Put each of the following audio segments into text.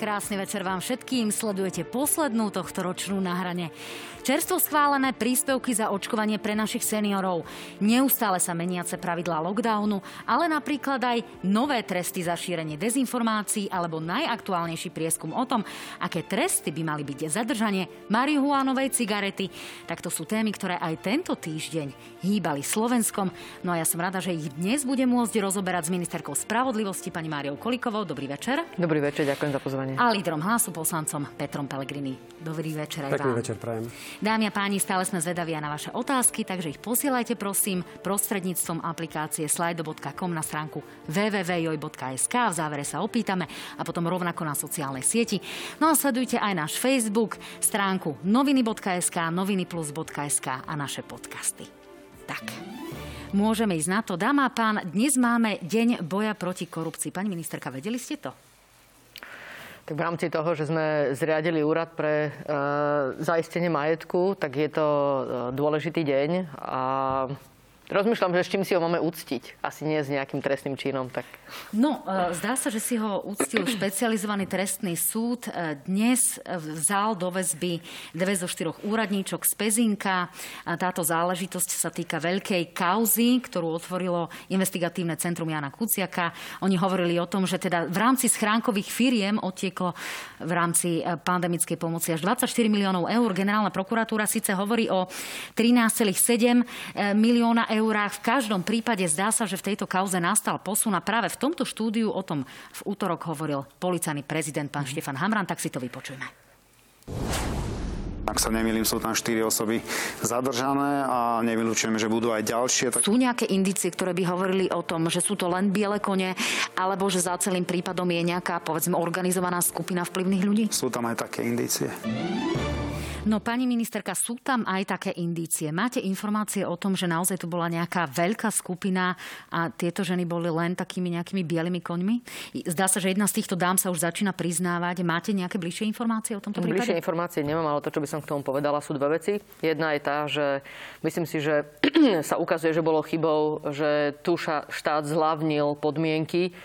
Krásny večer vám všetkým. Sledujete poslednú tohtoročnú Na hrane. Čerstvo schválené príspevky za očkovanie pre našich seniorov. Neustále sa meniace pravidlá lockdownu, ale napríklad aj nové tresty za šírenie dezinformácií alebo najaktuálnejší prieskum o tom, aké tresty by mali byť zadržanie marihuánovej cigarety. Tak to sú témy, ktoré aj tento týždeň hýbali Slovenskom. No a ja som rada, že ich dnes budem môcť rozoberať s ministerkou spravodlivosti pani Máriou Kolíkovou. Dobrý večer. Dobrý večer, ďakujem za pozvanie. A lídrom Hlasu poslancom Petrom Pellegrini. Dobrý večer aj vám. Dobrý večer prajem. Dámy a páni, stále sme zvedaví na vaše otázky, takže ich posielajte prosím prostredníctvom aplikácie slido.com na stránku www.joj.sk. V závere sa opýtame a potom rovnako na sociálnej sieti. No a sledujte aj náš Facebook, stránku noviny.sk, novinyplus.sk a naše podcasty. Tak, môžeme ísť na to. Dáma a pán, dnes máme Deň boja proti korupcii. Pani ministerka, vedeli ste to? Tak v rámci toho, že sme zriadili úrad pre zaistenie majetku, tak je to dôležitý deň a rozmýšľam, že s čím si ho máme uctiť. Asi nie s nejakým trestným činom. Tak. No, zdá sa, že si ho uctil špecializovaný trestný súd. Dnes vzal do väzby 2 zo 4 úradníčok z Pezinka. Táto záležitosť sa týka veľkej kauzy, ktorú otvorilo investigatívne centrum Jana Kuciaka. Oni hovorili o tom, že teda v rámci schránkových firiem odtieklo v rámci pandemickej pomoci až 24 miliónov eur. Generálna prokuratúra síce hovorí o 13,7 milióna eur. V každom prípade zdá sa, že v tejto kauze nastal posun a práve v tomto štúdiu o tom v útorok hovoril policajný prezident pán Štefan Hamran, tak si to vypočujme. Ak sa nemýlim, sú tam 4 osoby zadržané a nevylučujeme, že budú aj ďalšie. Sú nejaké indície, ktoré by hovorili o tom, že sú to len biele kone, alebo že za celým prípadom je nejaká, povedzme, organizovaná skupina vplyvných ľudí? Sú tam aj také indície. No, pani ministerka, sú tam aj také indície. Máte informácie o tom, že naozaj tu bola nejaká veľká skupina a tieto ženy boli len takými nejakými bielými koňmi? Zdá sa, že jedna z týchto dám sa už začína priznávať. Máte nejaké bližšie informácie o tomto prípade? Bližšie informácie nemám, ale to, čo by som k tomu povedala, sú dve veci. Jedna je tá, že myslím si, že sa ukazuje, že bolo chybou, že tu štát zhlavnil podmienky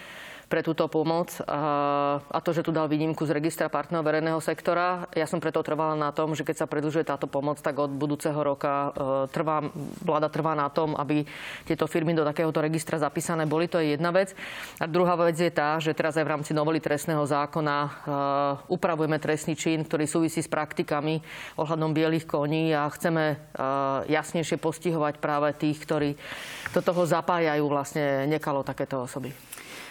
pre túto pomoc a to, že tu dal výnimku z registra partnerov verejného sektora. Ja som preto trvala na tom, že keď sa predĺžuje táto pomoc, tak od budúceho roka vláda trvá na tom, aby tieto firmy do takéhoto registra zapísané boli. To je jedna vec. A druhá vec je tá, že teraz aj v rámci novely trestného zákona upravujeme trestný čin, ktorý súvisí s praktikami ohľadom bielých koní a chceme jasnejšie postihovať práve tých, ktorí do toho zapájajú vlastne nekalo takéto osoby.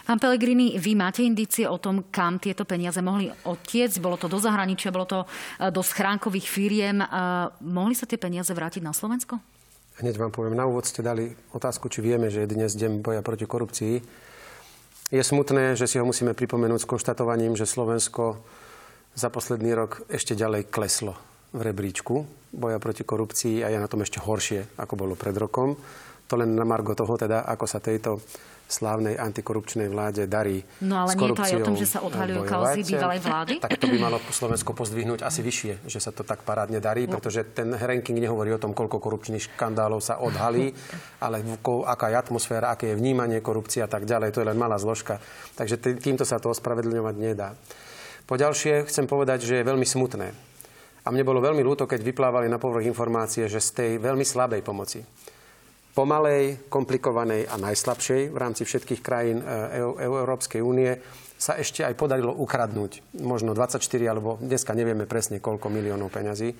Pán Pellegrini, vy máte indície o tom, kam tieto peniaze mohli odtiecť? Bolo to do zahraničia, bolo to do schránkových firiem. Mohli sa tie peniaze vrátiť na Slovensko? Hneď vám poviem. Na úvod ste dali otázku, či vieme, že je dnes Deň boja proti korupcii. Je smutné, že si ho musíme pripomenúť s konštatovaním, že Slovensko za posledný rok ešte ďalej kleslo v rebríčku boja proti korupcii a je na tom ešte horšie, ako bolo pred rokom. To len na margo toho, teda, ako sa tejto slávnej antikorupčnej vláde darí. No ale nie je to aj o tom, že sa odhaľujú kauzy bývalej vlády? Tak to by malo Slovensko pozdvihnúť asi vyššie, že sa to tak parádne darí, pretože ten ranking nehovorí o tom, koľko korupčných škandálov sa odhalí, ale aká je atmosféra, aké je vnímanie korupcie a tak ďalej. To je len malá zložka. Takže týmto sa to ospravedlňovať nedá. Poďalšie chcem povedať, že je veľmi smutné. A mne bolo veľmi ľúto, keď vyplávali na povrch informácie, že z tej veľmi slabej pomoci, pomalej, komplikovanej a najslabšej v rámci všetkých krajín Európskej únie sa ešte aj podarilo ukradnúť možno 24 alebo dneska nevieme presne koľko miliónov peňazí.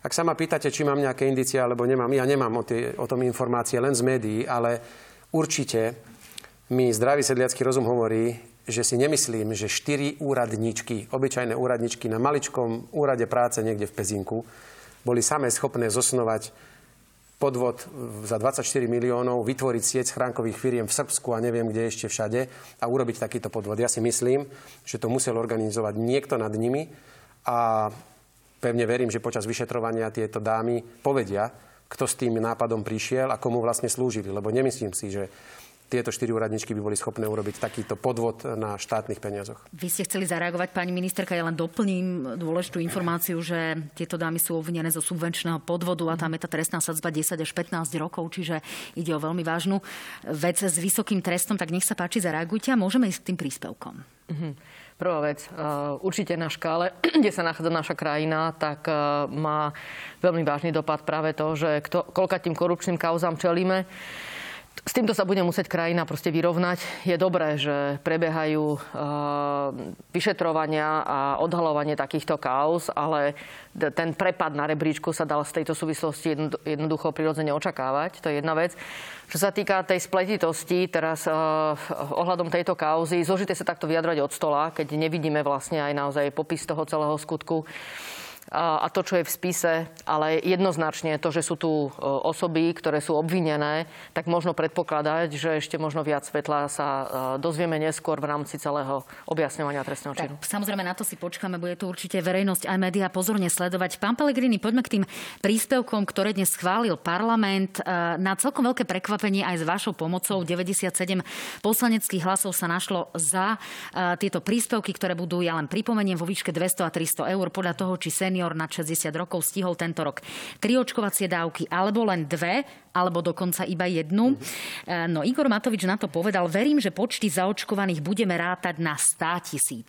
Ak sa ma pýtate, či mám nejaké indície alebo nemám, ja nemám o tom informácie len z médií, ale určite mi zdravý sedliacky rozum hovorí, že si nemyslím, že 4 úradničky, obyčajné úradničky na maličkom úrade práce niekde v Pezinku boli samé schopné zosnovať podvod za 24 miliónov, vytvoriť sieť schránkových firiem v Srbsku a neviem, kde ešte všade a urobiť takýto podvod. Ja si myslím, že to musel organizovať niekto nad nimi a pevne verím, že počas vyšetrovania tieto dámy povedia, kto s tým nápadom prišiel a komu vlastne slúžili. Lebo nemyslím si, že tieto 4 úradničky by boli schopné urobiť takýto podvod na štátnych peniazoch. Vy ste chceli zareagovať, pani ministerka, ja len doplním dôležitú informáciu, že tieto dámy sú obvinené zo subvenčného podvodu a tam je tá trestná sadzba 10 až 15 rokov, čiže ide o veľmi vážnu vec s vysokým trestom, tak nech sa páči, zareagujte a môžeme ísť k tým príspevkom. Prvá vec, určite na škále, kde sa nachádza naša krajina, tak má veľmi vážny dopad práve to, že koľkatým korupčným kauzám čelíme. S týmto sa bude musieť krajina proste vyrovnať. Je dobré, že prebiehajú vyšetrovania a odhalovanie takýchto kauz, ale ten prepad na rebríčku sa dal z tejto súvislosti jednoducho prirodzene očakávať. To je jedna vec. Čo sa týka tej spletitosti, teraz ohľadom tejto kauzy, zložité sa takto vyjadrať od stola, keď nevidíme vlastne aj naozaj popis toho celého skutku a to, čo je v spise, ale jednoznačne to, že sú tu osoby, ktoré sú obvinené, tak možno predpokladať, že ešte možno viac svetla sa dozvieme neskôr v rámci celého objasňovania trestného činu. Tak, samozrejme, na to si počkáme, bude tu určite verejnosť aj médiá pozorne sledovať. Pán Pellegrini, poďme k tým príspevkom, ktoré dnes schválil parlament. Na celkom veľké prekvapenie aj s vašou pomocou 97 poslaneckých hlasov sa našlo za tieto príspevky, ktoré budú, ja len pripomeniem, vo výške 200 a 300 eur podľa toho, či senior nad 60 rokov stihol tento rok 3 očkovacie dávky, alebo len 2, alebo dokonca iba 1. No, Igor Matovič na to povedal: verím, že počty zaočkovaných budeme rátať na 100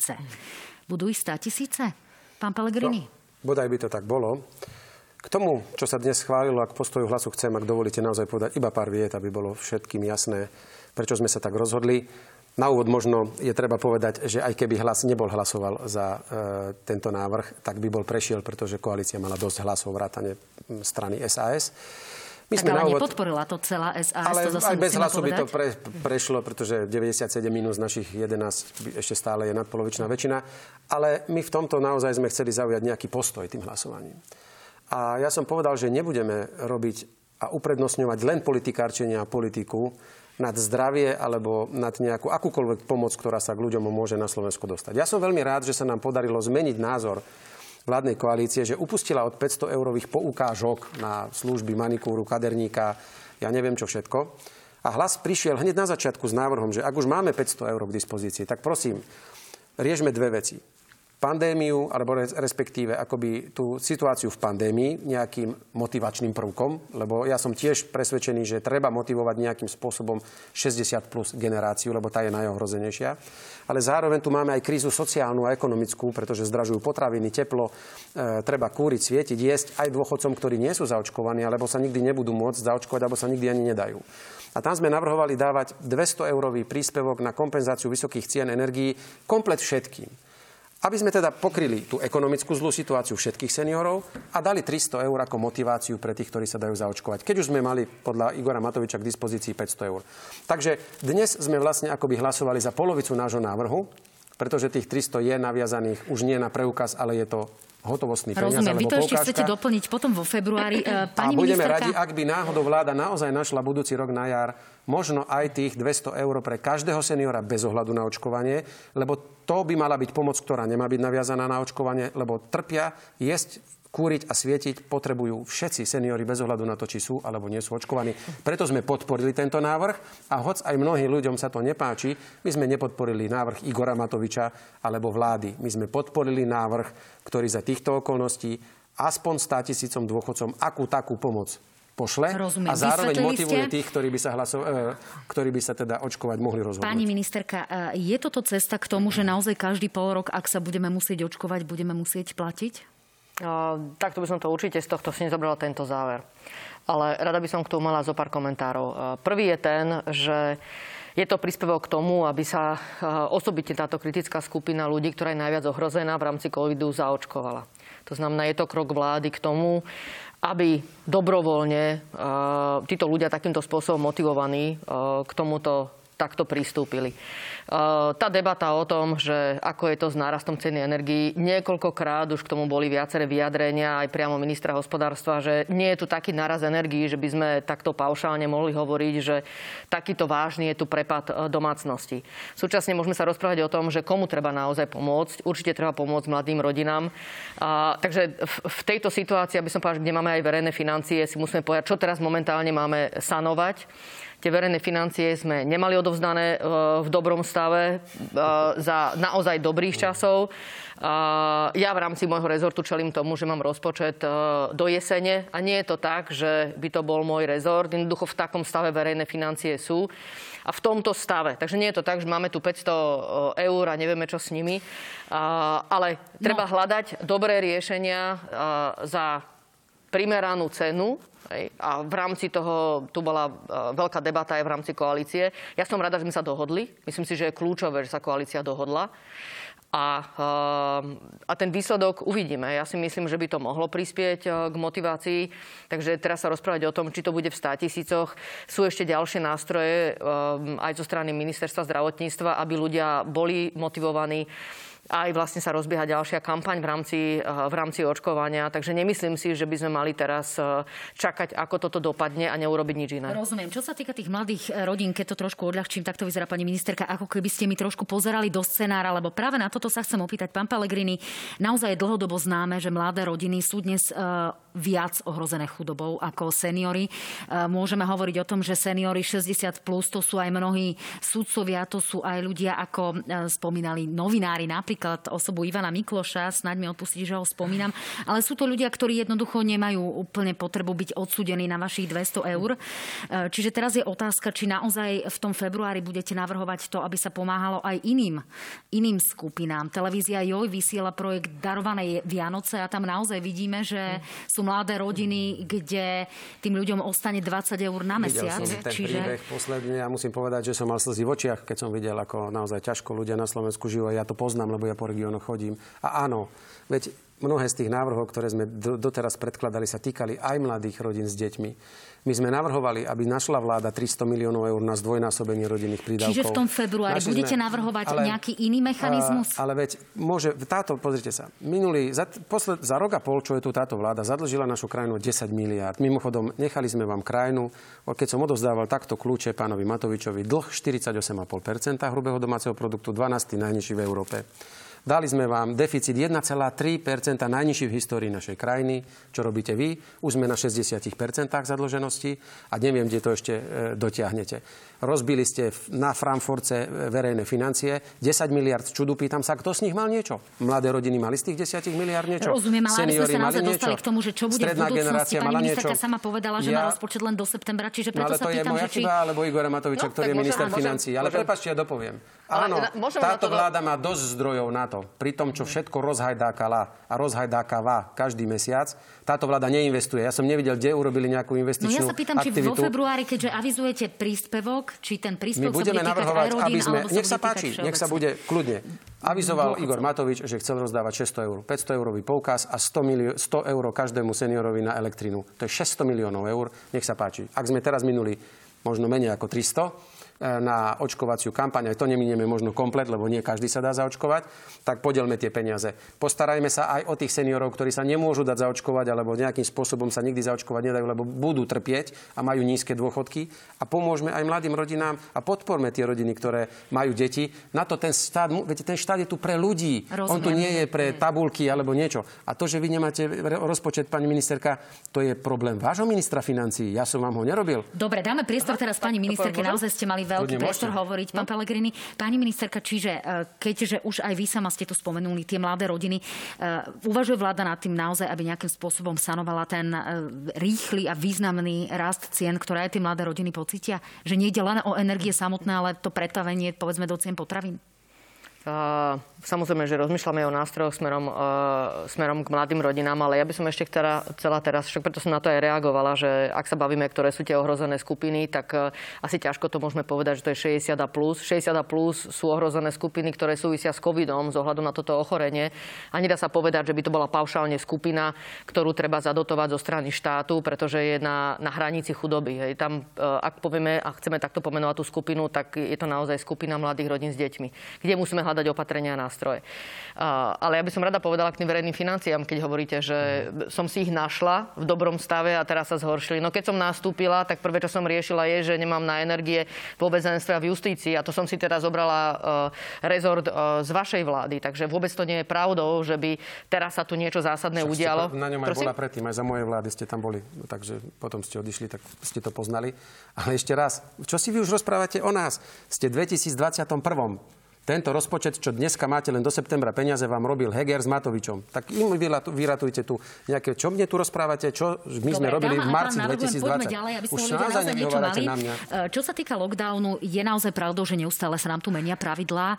000. Budú i 100 000? Pán Pellegrini? No, bodaj by to tak bolo. K tomu, čo sa dnes schválilo, ak postoju Hlasu chcem, ak dovolíte naozaj povedať iba pár viet, aby bolo všetkým jasné, prečo sme sa tak rozhodli. Na úvod možno je treba povedať, že aj keby Hlas nebol hlasoval za tento návrh, tak by bol prešiel, pretože koalícia mala dosť hlasov vrátane strany SAS. My tak sme ale nepodporila to celá SAS. Ale to zase aj bez hlasu povedať. By to prešlo, pretože 97 minus našich 11 ešte stále je nadpolovičná väčšina. Ale my v tomto naozaj sme chceli zaujať nejaký postoj tým hlasovaním. A ja som povedal, že nebudeme robiť a uprednostňovať len politikárčenie a politiku nad zdravie alebo nad nejakú akúkoľvek pomoc, ktorá sa k ľuďom môže na Slovensku dostať. Ja som veľmi rád, že sa nám podarilo zmeniť názor vládnej koalície, že upustila od 500 eurových poukážok na služby manikúru, kaderníka, ja neviem čo všetko. A Hlas prišiel hneď na začiatku s návrhom, že ak už máme 500 eur k dispozícii, tak prosím, riešme dve veci. Pandémiu, alebo respektíve akoby tú situáciu v pandémii nejakým motivačným prvkom, lebo ja som tiež presvedčený, že treba motivovať nejakým spôsobom 60 plus generáciu, lebo tá je najohrozenejšia. Ale zároveň tu máme aj krízu sociálnu a ekonomickú, pretože zdražujú potraviny, teplo, treba kúriť, svietiť, jesť aj dôchodcom, ktorí nie sú zaočkovaní, alebo sa nikdy nebudú môcť zaočkovať, alebo sa nikdy ani nedajú. A tam sme navrhovali dávať 200 eurový príspevok na kompenzáciu vysokých cien energií komplet všetkým. Aby sme teda pokryli tú ekonomickú zlú situáciu všetkých seniorov a dali 300 eur ako motiváciu pre tých, ktorí sa dajú zaočkovať. Keď už sme mali podľa Igora Matoviča k dispozícii 500 eur. Takže dnes sme vlastne akoby hlasovali za polovicu nášho návrhu, pretože tých 300 je naviazaných už nie na preukaz, ale je to hotovostný peniaz. Rozumiem, vy to ešte chcete doplniť potom vo februári. Pani a budeme ministerka radi, ak by náhodou vláda naozaj našla budúci rok na jar možno aj tých 200 eur pre každého seniora bez ohľadu na očkovanie, lebo to by mala byť pomoc, ktorá nemá byť naviazaná na očkovanie, lebo trpia, jesť, kúriť a svietiť potrebujú všetci seniori bez ohľadu na to, či sú alebo nie sú očkovaní. Preto sme podporili tento návrh a hoc aj mnohým ľuďom sa to nepáči, my sme nepodporili návrh Igora Matoviča alebo vlády. My sme podporili návrh, ktorý za týchto okolností aspoň 100 000 dôchodcom akú takú pomoc pošle. Rozumiem. A zároveň motivuje tých, ktorí by sa teda očkovať mohli rozhodnúť. Pani ministerka, je toto cesta k tomu, že naozaj každý pol rok, ak sa budeme musieť očkovať, budeme musieť platiť? Takto by som to určite z tohto si nezobrala tento záver. Ale rada by som k tomu mala zo pár komentárov. Prvý je ten, že je to príspevok k tomu, aby sa osobitne táto kritická skupina ľudí, ktorá je najviac ohrozená v rámci covidu, zaočkovala. To znamená, je to krok vlády k tomu, aby dobrovoľne títo ľudia takýmto spôsobom motivovaní k tomuto takto pristúpili. Tá debata o tom, že ako je to s nárastom ceny energií, niekoľkokrát už k tomu boli viaceré vyjadrenia aj priamo ministra hospodárstva, že nie je tu taký náraz energií, že by sme takto paušálne mohli hovoriť, že takýto vážny je tu prepad domácnosti. Súčasne môžeme sa rozprávať o tom, že komu treba naozaj pomôcť. Určite treba pomôcť mladým rodinám. Takže v tejto situácii, aby som povedal, kde máme aj verejné financie, si musíme povedať, čo teraz momentálne máme sanovať. Tie verejné financie sme nemali odovzdané v dobrom stave za naozaj dobrých časov. Ja v rámci môjho rezortu čelím tomu, že mám rozpočet do jesene a nie je to tak, že by to bol môj rezort. Jednoducho v takom stave verejné financie sú a v tomto stave. Takže nie je to tak, že máme tu 500 eur a nevieme, čo s nimi. Ale treba hľadať dobré riešenia za primeranú cenu. A v rámci toho, tu bola veľká debata aj v rámci koalície. Ja som rada, že sme sa dohodli. Myslím si, že je kľúčové, že sa koalícia dohodla. A ten výsledok uvidíme. Ja si myslím, že by to mohlo prispieť k motivácii. Takže teraz sa rozprávať o tom, či to bude v 100 000. Sú ešte ďalšie nástroje aj zo strany ministerstva zdravotníctva, aby ľudia boli motivovaní. Aj vlastne sa rozbieha ďalšia kampaň v rámci očkovania. Takže nemyslím si, že by sme mali teraz čakať, ako toto dopadne a neurobiť nič iné. Rozumiem. Čo sa týka tých mladých rodín, keď to trošku odľahčím, tak to vyzerá, pani ministerka, ako keby ste mi trošku pozerali do scenára, lebo práve na toto sa chcem opýtať. Pán Pellegrini, naozaj je dlhodobo známe, že mladé rodiny sú dnes viac ohrozené chudobou ako seniori. Môžeme hovoriť o tom, že seniori 60 plus, to sú aj mnohí sudcovia, to sú aj ľudia, ako spomínali novinári, napríklad osobu Ivana Mikloša, snáď mi odpustí, že ho spomínam, ale sú to ľudia, ktorí jednoducho nemajú úplne potrebu byť odsúdení na vašich 200 eur. Čiže teraz je otázka, či naozaj v tom februári budete navrhovať to, aby sa pomáhalo aj iným skupinám. Televízia Joj vysiela projekt Darované Vianoce a tam naozaj vidíme, že sú mladé rodiny, kde tým ľuďom ostane 20 eur na mesiac. Videl som ten príbeh posledne a musím povedať, že som mal slzy v očiach, keď som videl, ako naozaj ťažko ľudia na Slovensku žijú. Ja to poznám, lebo ja po regiónoch chodím. A áno, veď mnohé z tých návrhov, ktoré sme doteraz predkladali, sa týkali aj mladých rodín s deťmi. My sme navrhovali, aby našla vláda 300 miliónov eur na zdvojnásobenie rodinných prídavkov. Čiže v tom februári budete navrhovať nejaký iný mechanizmus? Ale veď môže pozrite sa. Za rok a pol, čo je tu táto vláda, zadlžila našu krajinu 10 miliárd. Mimochodom, nechali sme vám krajinu, keď som odovzdával takto kľúče pánovi Matovičovi, dlh 48,5% hrubého domáceho produktu, 12. najnižší v Európe. Dali sme vám deficit 1,3% najnižší v histórii našej krajiny. Čo robíte vy? Už sme na 60% zadlženosti a neviem, kde to ešte dotiahnete. Rozbili ste na Frankfurtce verejné financie. 10 miliard čudu, pýtam sa, kto z nich mal niečo? Mladé rodiny mali z tých 10 miliard niečo? Rozumiem, ale aby sme sa naozaj dostali k tomu, že čo bude stredná v budúcnosti. Pani ministerka sama povedala, že má rozpočet len do septembra, čiže preto sa pýtam, že či... Ale to je moja chyba, alebo Igora Matoviča, ktorý je minister financií. Ale prepáčte, ja dopoviem. Áno, táto vláda má dosť zdrojov na to. Pri tom, čo všetko rozhajdákala a rozhajdákava každý mesiac, táto vláda neinvestuje. Ja som nevidel, kde urobili nejakú investičnú aktivitu. No ja sa pýtam, či vo februári, keďže avizujete príspevok, či ten príspevok sa bude týkať aj rodín, alebo sa bude týkať všeobecne. Nech sa páči, nech sa bude kľudne. Avizoval Igor Matovič, že chcel rozdávať 600 eur. 500 eurový poukaz a 100 eur každému seniorovi na elektrinu. To je 600 miliónov eur. Nech sa páči. Ak sme teraz minuli možno menej ako 300 na očkovaciu kampaň, aj to neminieme možno komplet, lebo nie každý sa dá zaočkovať, tak podelme tie peniaze. Postarajme sa aj o tých seniorov, ktorí sa nemôžu dať zaočkovať alebo nejakým spôsobom sa nikdy zaočkovať nedajú, lebo budú trpieť a majú nízke dôchodky. A pomôžme aj mladým rodinám a podporme tie rodiny, ktoré majú deti. Na to ten štát je tu pre ľudí. Rozumiem. On tu nie je pre tabuľky alebo niečo. A to, že vy nemáte rozpočet, pani ministerka, to je problém vášho ministra financií. Ja som vám ho nerobil. Dobre, dáme priestor teraz pani ministerke. Naozaj ste mali veľký priestor hovoriť, pán Pellegrini. Pani ministerka, čiže keďže už aj vy sama ste tu spomenuli, tie mladé rodiny, uvažuje vláda nad tým naozaj, aby nejakým spôsobom sanovala ten rýchly a významný rast cien, ktoré aj tie mladé rodiny pocítia? Že nie ide len o energie samotné, ale to pretavenie, povedzme, do cien potravín? Samozrejme, že rozmýšľame o nástrojoch smerom k mladým rodinám, ale ja by som ešte chcela teraz, však preto som na to aj reagovala, že ak sa bavíme, ktoré sú tie ohrozené skupiny, tak asi ťažko to môžeme povedať, že to je 60 a plus. 60 a plus sú ohrozené skupiny, ktoré súvisia s covidom z ohľadu na toto ochorenie. A nedá sa povedať, že by to bola paušálne skupina, ktorú treba zadotovať zo strany štátu, pretože je na hranici chudoby. Hej. Tam, ak povieme a chceme takto pomenovať tú skupinu, tak je to naozaj skupina mladých rodín s deťmi, kde musíme hľadať opatrenia a nástroje. Ale ja by som rada povedala k tým verejným financiám, keď hovoríte, že som si ich našla v dobrom stave a teraz sa zhoršili. No keď som nastúpila, tak prvé, čo som riešila, je, že nemám na energie v obecenstve a v justícii. A to som si teraz zobrala rezort z vašej vlády. Takže vôbec to nie je pravdou, že by teraz sa tu niečo zásadné udialo. Na ňom aj bola predtým, aj za mojej vlády ste tam boli. Takže potom ste odišli, tak ste to poznali. Ale ešte raz, čo si vy už rozprávate o nás? Ste 2021. Tento rozpočet, čo dneska máte len do septembra peniaze, vám robil Heger s Matovičom. Tak im vyratujte tu nejaké, čo mne tu rozprávate, čo my sme robili v marci 2020. Poďme ďalej, aby sme naozaj nehovárate na mňa. Čo sa týka lockdownu, je naozaj pravdou, že neustále sa nám tu menia pravidlá.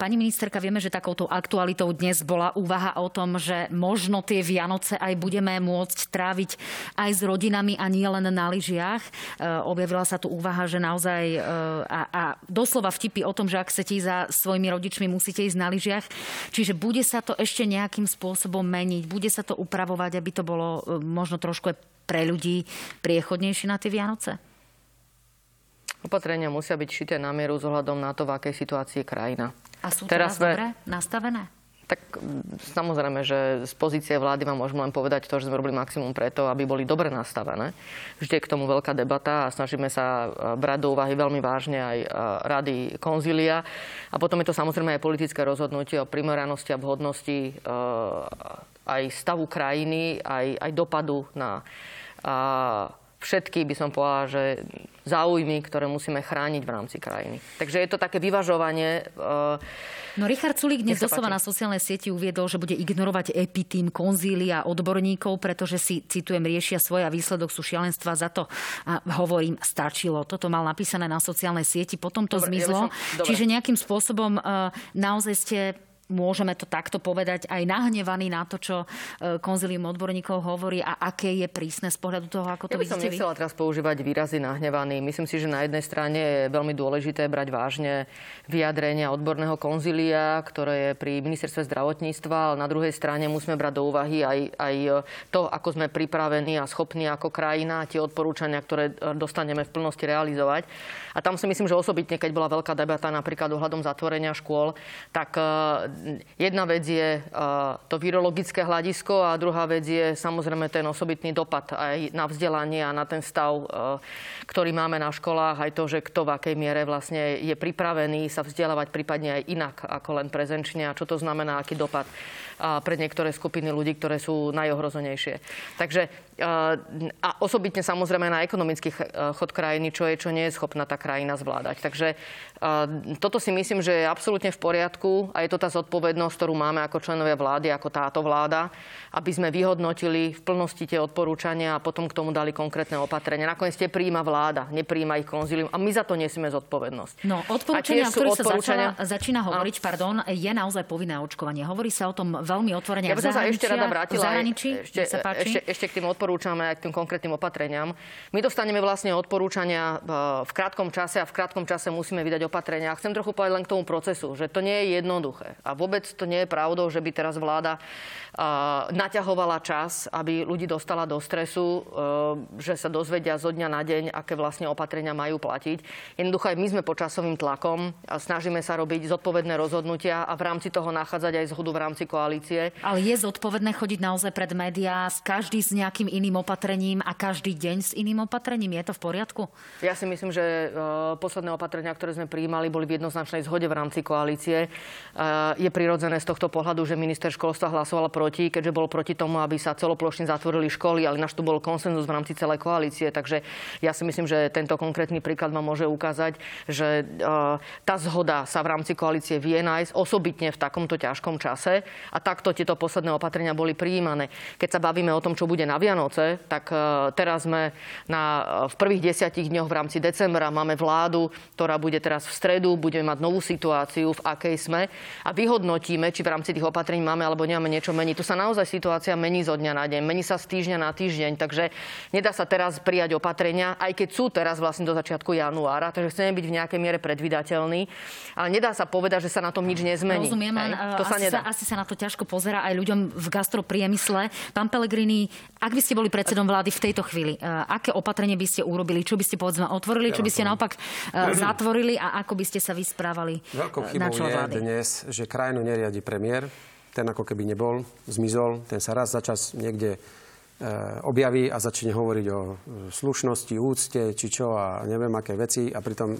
Pani ministerka, vieme, že takouto aktualitou dnes bola úvaha o tom, že možno tie Vianoce aj budeme môcť tráviť aj s rodinami a nie len na lyžiach. Objavila sa tu úvaha, že naozaj a doslova vtipy o tom, že ak chcete za svojimi rodičmi musíte ísť na lyžiach. Čiže bude sa to ešte nejakým spôsobom meniť, bude sa to upravovať, aby to bolo možno trošku pre ľudí priechodnejšie na tie Vianoce? Opatrenia musia byť šité na mieru s ohľadom na to, v akej situácii je krajina. A sú teraz dobre nastavené? Tak samozrejme, že z pozície vlády vám môžem len povedať to, že sme robili maximum preto, aby boli dobre nastavené. Vždy je k tomu veľká debata a snažíme sa brať do úvahy veľmi vážne aj rady konzília. A potom je to samozrejme aj politické rozhodnutie o primeranosti a vhodnosti aj stavu krajiny, aj dopadu na všetky, by som povedala, že záujmy, ktoré musíme chrániť v rámci krajiny. Takže je to také vyvažovanie. No Richard Sulík dnes doslova na sociálnej sieti uviedol, že bude ignorovať epitím konzília odborníkov, pretože si, citujem, riešia svoje a výsledok sú šialenstva, za to a hovorím, stačilo. Toto mal napísané na sociálnej sieti, potom to zmizlo. Čiže nejakým spôsobom naozaj ste... Môžeme to takto povedať, aj nahnevaný na to, čo konzílium odborníkov hovorí a aké je prísne z pohľadu toho, ako to vidíte vy? Ja by som nechcela teraz používať výrazy nahnevaný. Myslím si, že na jednej strane je veľmi dôležité brať vážne vyjadrenia odborného konzília, ktoré je pri ministerstve zdravotníctva, ale na druhej strane musíme brať do úvahy aj to, ako sme pripravení a schopní ako krajina, tie odporúčania, ktoré dostaneme v plnosti realizovať. A tam si myslím, že osobitne, keď bola veľká debata napríklad ohľadom zatvorenia škôl, tak jedna vec je to virologické hľadisko a druhá vec je samozrejme ten osobitný dopad aj na vzdelanie a na ten stav, ktorý máme na školách, aj to, že kto v akej miere vlastne je pripravený sa vzdelávať prípadne aj inak ako len prezenčne a čo to znamená, aký dopad pre niektoré skupiny ľudí, ktoré sú najohrozenejšie. Takže a osobitne samozrejme na ekonomický chod krajiny, čo je, čo nie je schopná tá krajina zvládať. Takže toto si myslím, že je absolútne v poriadku a je to tá odpovednosť, ktorú máme ako členovia vlády, ako táto vláda, aby sme vyhodnotili v plnosti tie odporúčania a potom k tomu dali konkrétne opatrenia. Nakoniec tie prijíma vláda, neprijíma ich konzílium a my za to nesieme zodpovednosť. No, odporúčania, o ktorých sa začína hovoriť, je naozaj povinné očkovanie. Hovorí sa o tom veľmi otvorene. Ja by som sa ešte rada vrátila ešte k tým odporúčaniam a k tým konkrétnym opatreniam. My dostaneme vlastne odporúčania v krátkom čase a v krátkom čase musíme vydať opatrenia. Chcem trochu povedať len k tomu procesu, že to nie je jednoduché. A vôbec to nie je pravdou, že by teraz vláda naťahovala čas, aby ľudí dostala do stresu, že sa dozvedia zo dňa na deň, aké vlastne opatrenia majú platiť. Jednoducho aj my sme pod časovým tlakom a snažíme sa robiť zodpovedné rozhodnutia a v rámci toho nachádzať aj zhodu v rámci koalície. Ale je zodpovedné chodiť naozaj pred médiá každý s nejakým iným opatrením a každý deň s iným opatrením? Je to v poriadku? Ja si myslím, že posledné opatrenia, ktoré sme prijímali, boli v jednoznačnej zhode v rámci koalície. Je prirodzené z tohto pohľadu, že minister školstva hlasoval proti, keďže bol proti tomu, aby sa celoplošne zatvorili školy, ale ináč tu bol konsenzus v rámci celej koalície. Takže ja si myslím, že tento konkrétny príklad vám môže ukázať, že tá zhoda sa v rámci koalície vie nájsť, osobitne v takomto ťažkom čase. A takto tieto posledné opatrenia boli prijímané. Keď sa bavíme o tom, čo bude na Vianoce, tak teraz sme v prvých 10 dňoch v rámci decembra, máme vládu, ktorá bude teraz v stredu, budeme mať novú situáciu, v akej sme. A vyhodnotíme, či v rámci tých opatrení máme alebo nemáme niečo meniť. Tu sa naozaj situácia mení zo dňa na deň, mení sa z týždňa na týždeň, takže nedá sa teraz prijať opatrenia, aj keď sú teraz vlastne do začiatku januára, takže chceme byť v nejakej miere predvídateľní, ale nedá sa povedať, že sa na tom nič nezmení. Rozumiem, to sa nedá. Asi sa na to ťažko ťažko pozerá aj ľuďom v gastropriemysle. Pán Pellegrini, ak by ste boli predsedom vlády v tejto chvíli, aké opatrenie by ste urobili? Čo by ste povedzme otvorili, čo by ste naopak zatvorili a ako by ste sa vysprávali na čelo vlády? Veľkou chybou je dnes, že krajinu neriadi premiér. Ten ako keby nebol, zmizol, ten sa raz za čas niekde objaví a začne hovoriť o slušnosti, úcte, či čo a neviem aké veci a pritom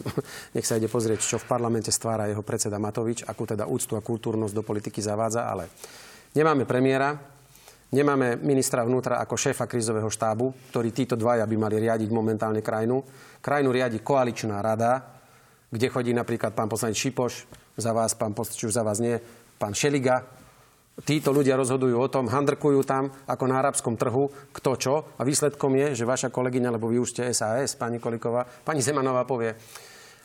nech sa ide pozrieť, čo v parlamente stvára jeho predseda Matovič, akú teda úctu a kultúrnosť do politiky zavádza, ale nemáme premiéra, nemáme ministra vnútra ako šéfa krízového štábu, ktorý títo dvaja by mali riadiť momentálne krajinu. Krajinu riadi koaličná rada, kde chodí napríklad pán poslanec Šipoš, za vás pán poslanec, za vás nie, pán Šeliga. Títo ľudia rozhodujú o tom, handrkujú tam, ako na arabskom trhu, kto čo. A výsledkom je, že vaša kolegyňa, lebo vy už ste SAS, pani Kolíková, pani Zemanová povie,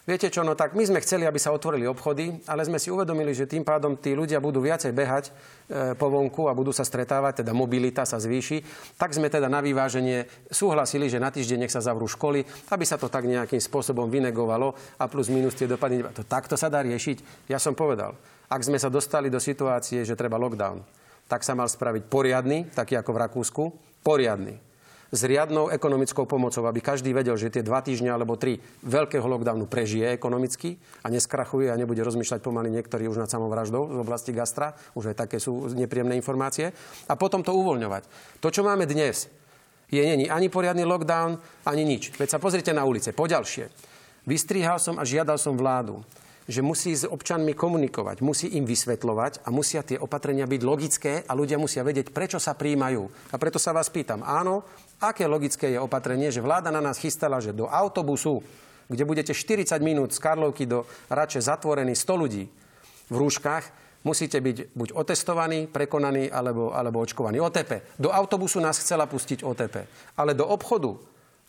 viete čo, no tak my sme chceli, aby sa otvorili obchody, ale sme si uvedomili, že tým pádom tí ľudia budú viacej behať po vonku a budú sa stretávať, teda mobilita sa zvýši. Tak sme teda na vyváženie súhlasili, že na týždeň nech sa zavrú školy, aby sa to tak nejakým spôsobom vynegovalo a plus minus tie dopady. Takto sa dá riešiť. Ja som povedal, ak sme sa dostali do situácie, že treba lockdown, tak sa mal spraviť poriadny, taký ako v Rakúsku, poriadny. S riadnou ekonomickou pomocou, aby každý vedel, že tie 2 týždne alebo 3 veľkého lockdownu prežije ekonomicky a neskrachuje a nebude rozmýšľať pomaly niektorí už nad samovraždou z oblasti gastra. Už aj také sú nepríjemné informácie. A potom to uvoľňovať. To, čo máme dnes, je není ani poriadny lockdown, ani nič. Veď sa pozrite na ulice. Poďalšie. Vystrihal som a žiadal som vládu, že musí s občanmi komunikovať, musí im vysvetľovať a musia tie opatrenia byť logické a ľudia musia vedieť, prečo sa prijímajú. A preto sa vás pýtam, áno, aké logické je opatrenie, že vláda na nás chystala, že do autobusu, kde budete 40 minút z Karlovky do Rače zatvorení 100 ľudí v rúškach, musíte byť buď otestovaní, prekonaní alebo očkovaní. OTP. Do autobusu nás chcela pustiť OTP. Ale do obchodu,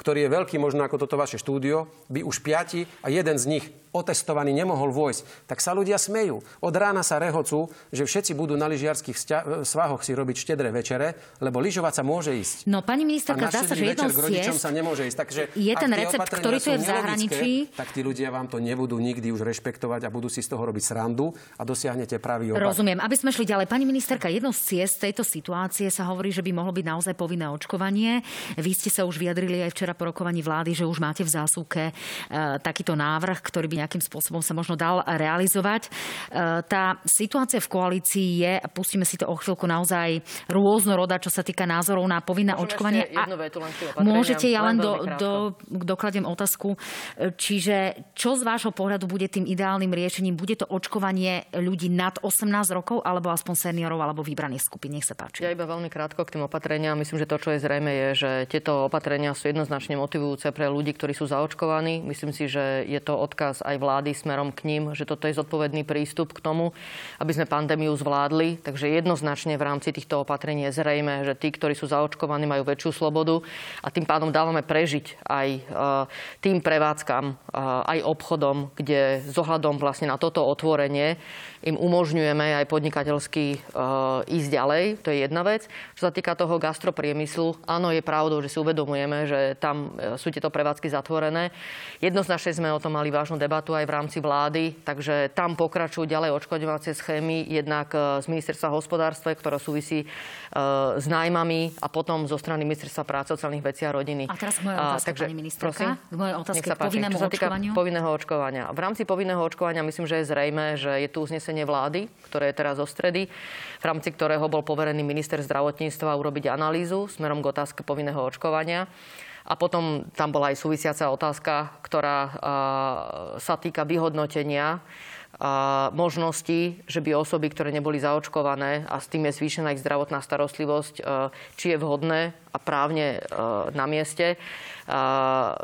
ktorý je veľký, možno ako toto vaše štúdio, by už 5 a jeden z nich otestovaný nemohol vojsť. Tak sa ľudia smejú. Od rána sa rehocú, že všetci budú na lyžiarskych svahoch si robiť štedré večere, lebo lyžovať sa môže ísť. No, pani ministerka, zdá sa, že jednou z ciest sa nemôže ísť. Takže je ten recept, ktorý tu je v zahraničí, tak tí ľudia vám to nebudú nikdy už rešpektovať a budú si z toho robiť srandu a dosiahnete pravý opak. Rozumiem. Aby sme šli ďalej, pani ministerka, jednou z ciest tejto situácie sa hovorí, že by mohlo byť naozaj povinné očkovanie. Vy ste sa už vyjadrili aj včera po rokovaní vlády, že už máte v zásuvke takýto návrh, ktorý by nejakým spôsobom sa možno dal realizovať. Tá situácia v koalícii je, pustíme si to o chvíľku, naozaj rôznorodá, čo sa týka názorov na povinné očkovanie. Môžete, ja len dokladiem otázku, čiže čo z vášho pohľadu bude tým ideálnym riešením? Bude to očkovanie ľudí nad 18 rokov, alebo aspoň seniorov, alebo vybraných skupín? Nech sa páči. Ja iba veľmi krátko k tým opatreniam. Myslím, že to, čo je zrejme, je, že tieto opatrenia sú jednoznačne motivujúce pre ľudí, ktorí sú zaočkovaní. Myslím si, že je to odkaz aj vlády smerom k ním, že toto je zodpovedný prístup k tomu, aby sme pandémiu zvládli. Takže jednoznačne v rámci týchto opatrení je zrejme, že tí, ktorí sú zaočkovaní, majú väčšiu slobodu a tým pádom dávame prežiť aj tým prevádzkam, aj obchodom, kde s ohľadom vlastne na toto otvorenie im umožňujeme aj podnikateľsky ísť ďalej. To je jedna vec. Čo sa týka toho gastropriemyslu, áno, je pravdou, že si uvedomujeme, že tam sú tieto prevádzky zatvorené. Jednoznačne sme o tom mali vážnu debatu aj v rámci vlády, takže tam pokračujú ďalej odškodňovacie schémy, jednak z ministerstva hospodárstva, ktorá súvisí s nájmami a potom zo strany ministerstva práce, sociálnych vecí a rodiny. A teraz moja otázka, takže, pani ministerka, k mojej otázke k povinnému očkovaniu. Povinného očkovania. V rámci povinného očkovania myslím, že je zrejme, že je tu uznesenie vlády, ktoré je teraz zo stredy, v rámci ktorého bol poverený minister zdravotníctva urobiť analýzu smerom k otázke povinného očkovania. A potom tam bola aj súvisiaca otázka, ktorá sa týka vyhodnotenia možnosti, že by osoby, ktoré neboli zaočkované a s tým je zvýšená ich zdravotná starostlivosť, či je vhodné a právne na mieste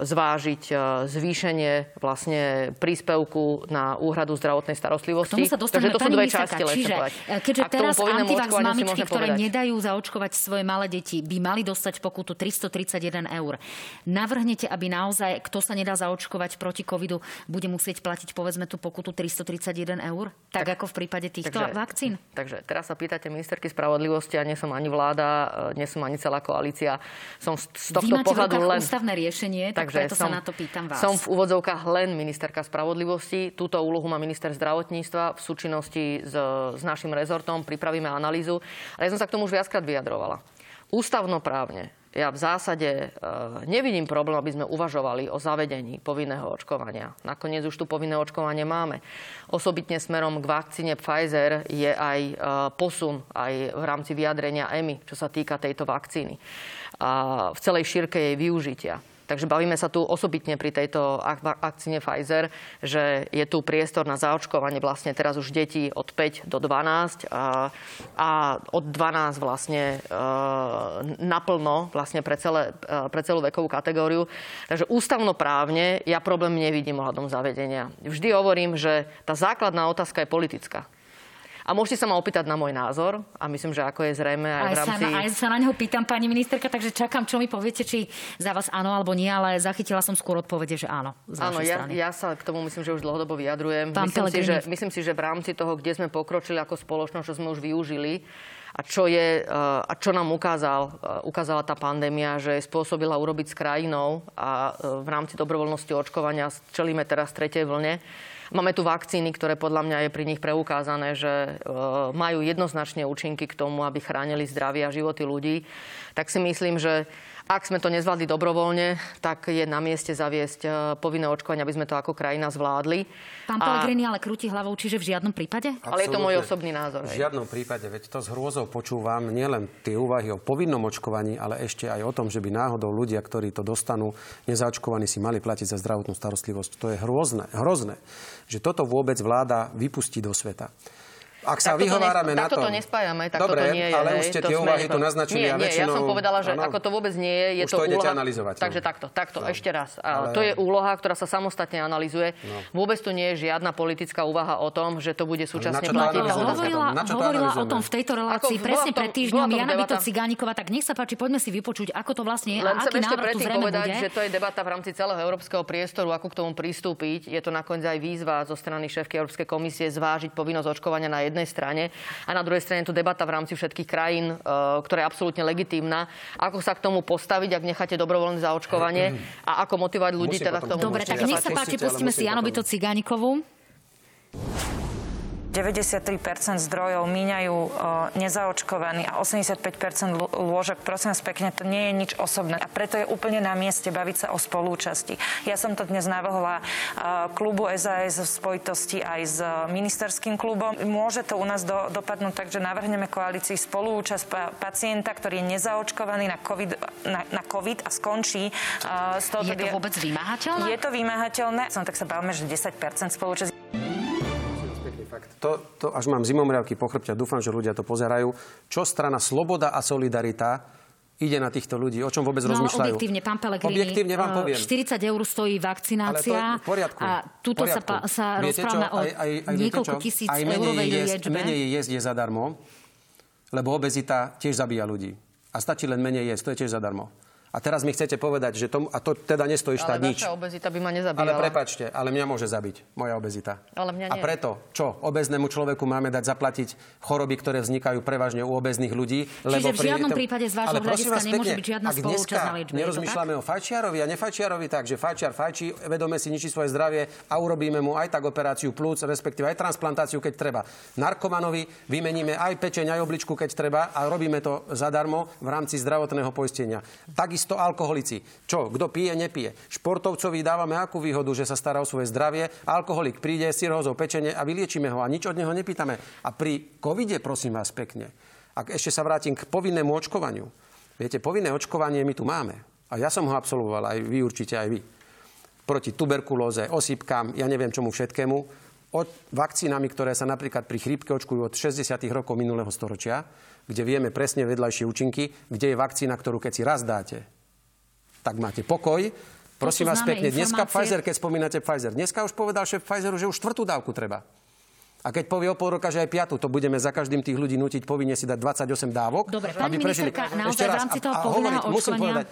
zvážiť zvýšenie vlastne príspevku na úhradu zdravotnej starostlivosti. K tomu sa dostaneme, takže to sú dve časti. Čiže keďže teraz antivax mamičky, ktoré nedajú zaočkovať svoje malé deti, by mali dostať pokutu 331 €. Navrhnete, aby naozaj, kto sa nedá zaočkovať proti covidu, bude musieť platiť povedzme tú pokutu 331 41 €? Tak ako v prípade týchto vakcín? Takže teraz sa pýtate ministerky spravodlivosti, ja nie som ani vláda, nie som ani celá koalícia. Som z tohto pohľadu len... Vy máte ústavné riešenie, tak preto sa na to pýtam vás. Som v úvodzovkách len ministerka spravodlivosti. Túto úlohu má minister zdravotníctva v súčinnosti s našim rezortom. Pripravíme analýzu. Ale ja som sa k tomu už viackrát vyjadrovala. Ústavnoprávne ja v zásade nevidím problém, aby sme uvažovali o zavedení povinného očkovania. Nakoniec už tu povinné očkovanie máme. Osobitne smerom k vakcíne Pfizer je aj posun aj v rámci vyjadrenia EMI, čo sa týka tejto vakcíny. V celej šírke jej využitia. Takže bavíme sa tu osobitne pri tejto vakcíne Pfizer, že je tu priestor na zaočkovanie vlastne teraz už detí od 5 do 12 a od 12 vlastne naplno vlastne pre celú vekovú kategóriu. Takže ústavnoprávne ja problém nevidím ohľadom zavedenia. Vždy hovorím, že tá základná otázka je politická. A môžete sa ma opýtať na môj názor a myslím, že ako je zrejme aj v rámci... Aj sa na neho pýtam, pani ministerka, takže čakám, čo mi poviete, či za vás áno alebo nie, ale zachytila som skôr odpovede, že áno. Áno, ja sa k tomu myslím, že už dlhodobo vyjadrujem. Myslím si, že v rámci toho, kde sme pokročili ako spoločnosť, čo sme už využili, A čo nám ukázala tá pandémia, že spôsobila urobiť s krajinou a v rámci dobrovoľnosti očkovania čelíme teraz tretej vlne. Máme tu vakcíny, ktoré podľa mňa je pri nich preukázané, že majú jednoznačne účinky k tomu, aby chránili zdravie a životy ľudí. Tak si myslím, že ak sme to nezvládli dobrovoľne, tak je na mieste zaviesť povinné očkovanie, aby sme to ako krajina zvládli. Pán Pellegrini ale krúti hlavou, čiže v žiadnom prípade? Absolutne. Ale je to môj osobný názor. V žiadnom prípade, veď to s hrôzou počúvam nielen tie úvahy o povinnom očkovaní, ale ešte aj o tom, že by náhodou ľudia, ktorí to dostanú, nezaočkovaní, si mali platiť za zdravotnú starostlivosť. To je hrozné, že toto vôbec vláda vypustí do sveta. Ak sa vyhovárame na to... Takto to nespájame, takto to nie je. Dobre, ale už ste tie úvahy tu naznačili a väčšinou... Ja som povedala, že ako to vôbec nie je, je to úloha... Už to idete analyzovať. Takže takto, ešte raz. To je úloha, ktorá sa samostatne analyzuje. Vôbec tu nie je žiadna politická úvaha o tom, že to bude súčasne platiť. Hovorila o tom v tejto relácii presne pred týždňom Jana Bittó Cigániková, tak nech sa páči, poďme si vypočuť, ako to vlastne je a aký návrh tu zrejme bude. Len chcem ešte predtým povedať, že to je debata v rámci celého európskeho priestoru, ako k tomu pristúpiť. Je to nakoniec aj výzva zo strany šéfky Európskej komisie zvážiť povinnosť očkovania na jednej strane a na druhej strane tu debata v rámci všetkých krajín, ktorá je absolútne legitímna. Ako sa k tomu postaviť, ak necháte dobrovoľné zaočkovanie a ako motivovať ľudí teda k tomu? Dobre, tak nech sa páči, pustíme si Janu Bittó Cigánikovú. 93% zdrojov míňajú nezaočkovaní a 85% lôžok. Prosím pekne, to nie je nič osobné. A preto je úplne na mieste baviť sa o spolúčasti. Ja som to dnes navrhla klubu SAS v spojitosti aj s ministerským klubom. Môže to u nás dopadnúť tak, že navrhneme koalícii spolúčasť pacienta, ktorý je nezaočkovaný na COVID a skončí z toho... Je to vôbec vymáhateľné? Je to vymáhateľné. Tak sa bavme, že 10% spolúčasť... To až mám zimomriavky po chrbte, dúfam, že ľudia to pozerajú. Čo strana Sloboda a Solidarita ide na týchto ľudí? O čom vôbec rozmýšľajú? Objektívne, pán Pellegrini, vám poviem. 40 € stojí vakcinácia. Ale to v poriadku. A tuto sa rozprávame o niekoľko tisíc eurovej liečbe. Menej jesť je zadarmo, lebo obezita tiež zabíja ľudí. A stačí len menej jesť, to je tiež zadarmo. A teraz mi chcete povedať, že to teda nestojí štát nič. Ale vaša obezita by ma nezabíjala. Ale prepáčte, ale mňa môže zabiť moja obezita. Ale mňa nie. A preto, čo? Obeznému človeku máme dať zaplatiť choroby, ktoré vznikajú prevažne u obezných ľudí, lebo čiže v žiadnom prípade z vášho hľadiska nemôže byť žiadna spolúčasť na liečbe. Nerozmýšľame o fajčiarovi a nefajčiarovi tak, že fajčiar fajčí, vedome si ničí svoje zdravie a urobíme mu aj tak operáciu plúc, respektíve aj transplantáciu, keď treba. Narkomanovi vymeníme aj pečeň, aj obličku, keď treba, a robíme to zadarmo v rámci zdravotného poistenia. Takisto alkoholici. Čo? Kto pije, nepije. Športovcovi dávame akú výhodu, že sa stará o svoje zdravie. Alkoholik príde, cirhózou, pečenie a vyliečíme ho a nič od neho nepýtame. A pri covide, prosím vás pekne, ak ešte sa vrátim k povinnému očkovaniu. Viete, povinné očkovanie my tu máme. A ja som ho absolvoval, aj vy určite, aj vy. Proti tuberkulóze, osýpkam, ja neviem čomu všetkému. Od vakcínami, ktoré sa napríklad pri chrípke očkujú od 60. rokov minulého storočia, kde vieme presne vedľajšie účinky, kde je vakcína, ktorú keď si raz dáte, tak máte pokoj. Prosím vás pekne, dneska Pfizer, keď spomínate Pfizer, dneska už povedal šéf Pfizeru, že už 4. dávku treba. A keď povie o pol roka, že aj 5, to budeme za každým tých ľudí nútiť povinne si dať 28 dávok. Dobre, pani ministerka, naozaj v rámci toho povinného očkovania... Musím povedať,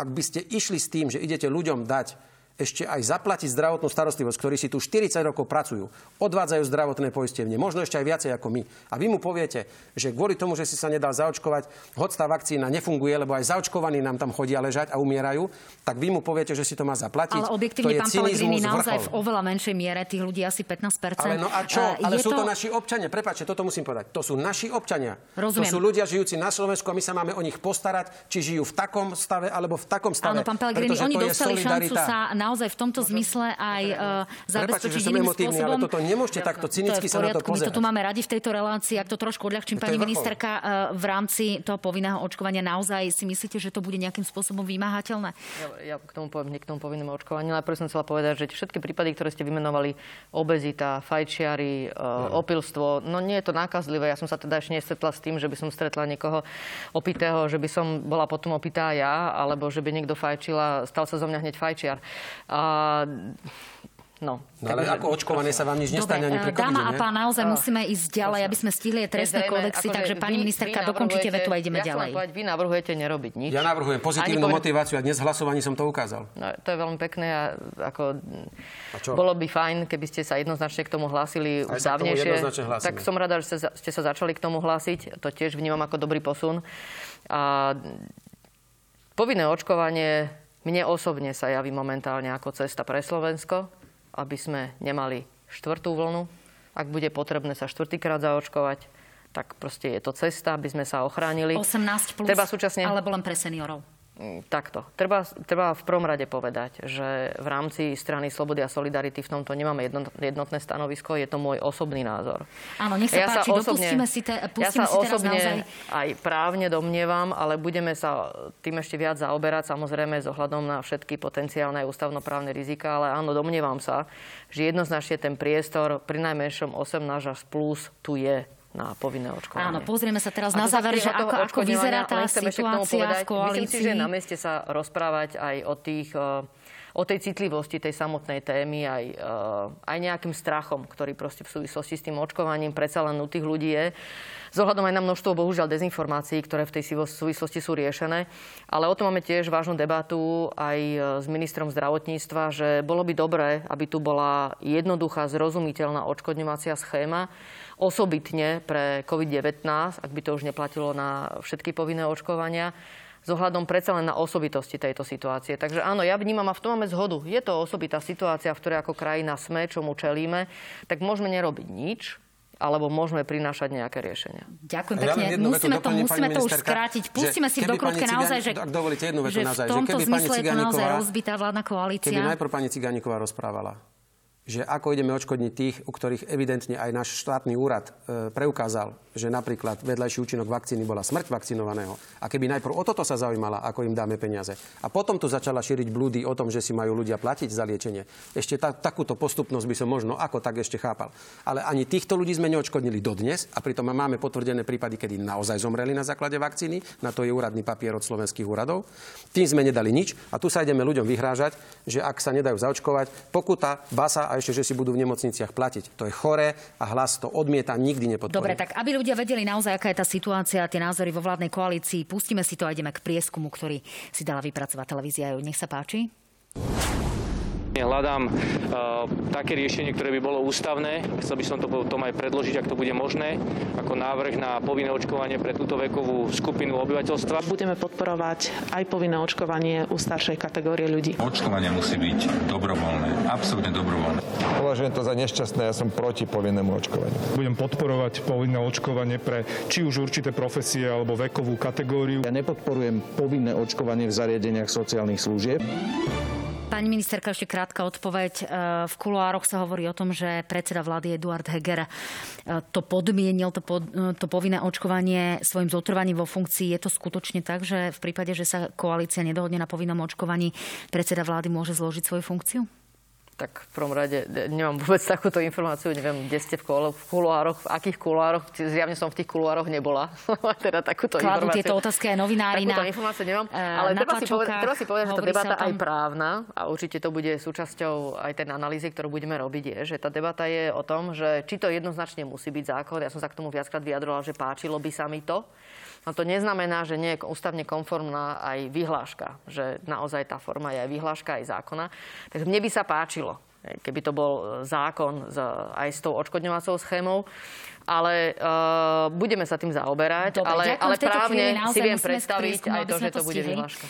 ak by ste išli s tým, že idete ľuďom dať ešte aj zaplatiť zdravotnú starostlivosť, ktorí si tu 40 rokov pracujú, odvádzajú zdravotné poistenie, možno ešte aj viacej ako my. A vy mu poviete, že kvôli tomu, že si sa nedal zaočkovať, hoď tá vakcína nefunguje, lebo aj zaočkovaní nám tam chodia ležať a umierajú, tak vy mu poviete, že si to má zaplatiť. Ale objektívne pán Pellegrini naozaj v oveľa menšej miere, tých ľudí asi 15%. Ale no a čo? Ale sú to naši občania. Prepáčte, toto musím povedať. To sú naši občania. Rozumiem. To sú ľudia žijúci na Slovensku a my sa máme o nich postarať, či žijú v takom stave alebo v takom stave. Áno, pán Pellegrini, oni dostali šancu sa naozaj v tomto zmysle aj zabezpečiť iným spôsobom. Ale toto nemôžete takto cynicky sa na to pozerať. My to tu máme radi v tejto relácii, ak to trošku odľahčím, pani ministerka, v rámci toho povinného očkovania naozaj si myslíte, že to bude nejakým spôsobom vymáhateľné? Ja k tomu poviem, nie k tomu povinnému očkovaniu, ale najprv som chcela povedať, že všetky prípady, ktoré ste vymenovali, obezita, fajčiari, opilstvo, no nie je to nákazlivé. Ja som sa teda ešte nestretla s tým, že by som stretla niekoho opitého, že by som bola potom opitá ja, alebo že by niekto fajčila, stal sa zo mňa hneď fajčiar. No, ale takže, ako očkované sa vám nič nestane ani pre COVID, dáma a pán, naozaj musíme ísť ďalej, aby sme stihli trestné kódexy, takže pani ministerka, dokončite vetu a ideme ďalej. Vy navrhujete nerobiť nič. Ja navrhujem pozitívnu motiváciu a dnes hlasovaní som to ukázal. No, to je veľmi pekné a ako bolo by fajn, keby ste sa jednoznačne k tomu hlásili už dávnejšie. Tak som rada, že ste sa začali k tomu hlásiť. To tiež vnímam ako dobrý posun. A povinné očkovanie mne osobne sa javí momentálne ako cesta pre Slovensko, aby sme nemali štvrtú vlnu. Ak bude potrebné sa štvrtýkrát zaočkovať, tak proste je to cesta, aby sme sa ochránili. 18 plus, alebo len pre seniorov. Takto. Treba v prvom rade povedať, že v rámci strany Slobody a Solidarity v tomto nemáme jednotné stanovisko. Je to môj osobný názor. Áno, nech sa páči, ja sa osobne naozaj aj právne domnievam, ale budeme sa tým ešte viac zaoberať, samozrejme s ohľadom na všetky potenciálne ústavnoprávne rizika, ale áno, domnievam sa, že jednoznačne ten priestor pri najmenšom 18 plus tu je na povinné očkovanie. Áno, pozrieme sa teraz na záver, že ako vyzerá tá situácia v koalícii. Myslím si, že je na mieste sa rozprávať aj o tej citlivosti tej samotnej témy, aj nejakým strachom, ktorý proste v súvislosti s tým očkovaním predsa len u tých ľudí je. Zohľadom aj na množstvo, bohužiaľ, dezinformácií, ktoré v tej súvislosti sú riešené. Ale o tom máme tiež vážnu debatu aj s ministrom zdravotníctva, že bolo by dobré, aby tu bola jednoduchá, zrozumiteľná odškodňovacia schéma, osobitne pre COVID-19, ak by to už neplatilo na všetky povinné očkovania, s ohľadom predsa len na osobitosti tejto situácie. Takže áno, ja vnímam a v tom máme zhodu. Je to osobitá situácia, v ktorej ako krajina sme, čomu čelíme, tak môžeme nerobiť nič, alebo môžeme prinášať nejaké riešenia. Ďakujem pekne. Ja musíme to už skrátiť. Pustíme si v dokrutke naozaj, že ak dovolíte jednu vetu naozaj, že keby pani Cigániková, keby najprv pani Cigániková rozprávala, že ako ideme odškodniť tých, u ktorých evidentne aj náš štátny úrad preukázal, že napríklad vedľajší účinok vakcíny bola smrť vakcinovaného. A keby najprv o toto sa zaujímala, ako im dáme peniaze. A potom tu začala šíriť blúdy o tom, že si majú ľudia platiť za liečenie. Ešte takúto postupnosť by som možno ako tak ešte chápal. Ale ani týchto ľudí sme neodškodnili dodnes a pritom máme potvrdené prípady, kedy naozaj zomreli na základe vakcíny. Na to je úradný papier od slovenských úradov. Tým sme nedali nič a tu sa ideme ľuďom vyhrážať, že ak sa nedajú zaočkovať, pokuta, basa, ešte, že si budú v nemocniciach platiť. To je choré a Hlas to odmieta, nikdy nepodporí. Dobre, tak aby ľudia vedeli naozaj, aká je tá situácia a tie názory vo vládnej koalícii, pustíme si to a ideme k prieskumu, ktorý si dala vypracovať televízia. Nech sa páči. Hľadám také riešenie, ktoré by bolo ústavné. Chcel by som to potom aj predložiť, ak to bude možné, ako návrh na povinné očkovanie pre túto vekovú skupinu obyvateľstva. Budeme podporovať aj povinné očkovanie u staršej kategórie ľudí. Očkovanie musí byť dobrovoľné, absolútne dobrovoľné. Považujem to za nešťastné, ja som proti povinnému očkovaniu. Budem podporovať povinné očkovanie pre či už určité profesie alebo vekovú kategóriu. Ja nepodporujem povinné očkovanie v zariadeniach sociálnych služieb. Pani ministerka, ešte krátka odpoveď. V kuloároch sa hovorí o tom, že predseda vlády Eduard Heger to podmienil, to povinné očkovanie svojim zotrvaním vo funkcii. Je to skutočne tak, že v prípade, že sa koalícia nedohodne na povinnom očkovaní, predseda vlády môže zložiť svoju funkciu? Tak v prvom rade nemám vôbec takúto informáciu, neviem, kde ste v kuloároch, v akých kuloároch, zjavne som v tých kuloároch nebola. Teda takúto informáciu. Kladú tieto otázky aj novinári na takúto informáciu nemám, ale treba si povedať, že tá debata aj právna a určite to bude súčasťou aj tej analýzy, ktorú budeme robiť, je, že tá debata je o tom, že či to jednoznačne musí byť zákon. Ja som sa k tomu viackrát vyjadrovala, že páčilo by sa mi to. No to neznamená, že nie je ústavne konformná aj vyhláška, že naozaj tá forma je aj vyhláška, aj zákona. Tak mne by sa páčilo, keby to bol zákon aj s tou odškodňovacou schémou, ale budeme sa tým zaoberať. Dobre, ale právne si viem predstaviť aj to, že to bude vyhláška.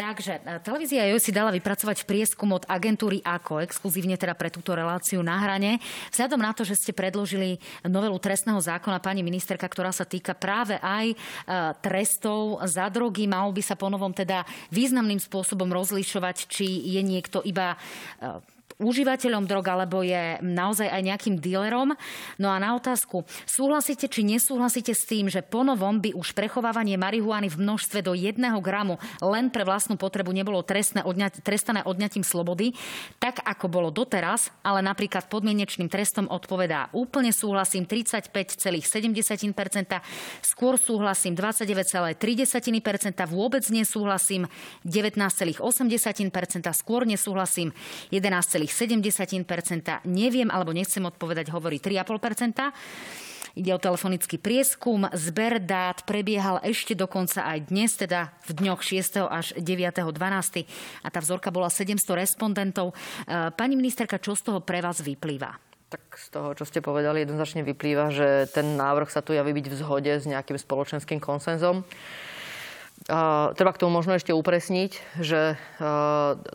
Takže televízia Joj si dala vypracovať prieskum od agentúry AKO, exkluzívne teda pre túto reláciu Na hrane. Vzhľadom na to, že ste predložili novelu trestného zákona, pani ministerka, ktorá sa týka práve aj trestov za drogy, mal by sa ponovom teda významným spôsobom rozlišovať, či je niekto iba užívateľom drog, alebo je naozaj aj nejakým dealerom. No a na otázku, súhlasíte či nesúhlasíte s tým, že ponovom by už prechovávanie marihuany v množstve do 1 gramu len pre vlastnú potrebu nebolo trestané odňatím slobody, tak ako bolo doteraz, ale napríklad podmienečným trestom odpovedá úplne súhlasím 35,7%, skôr súhlasím 29,3%, vôbec nesúhlasím 19,8%, skôr nesúhlasím 11,7%, neviem alebo nechcem odpovedať, hovorí 3,5%. Ide o telefonický prieskum. Zber dát prebiehal ešte dokonca aj dnes, teda v dňoch 6. až 9.12. A tá vzorka bola 700 respondentov. Pani ministerka, čo z toho pre vás vyplýva? Tak z toho, čo ste povedali, jednoznačne vyplýva, že ten návrh sa tu javí byť v zhode s nejakým spoločenským konsenzom. Treba k tomu možno ešte upresniť, že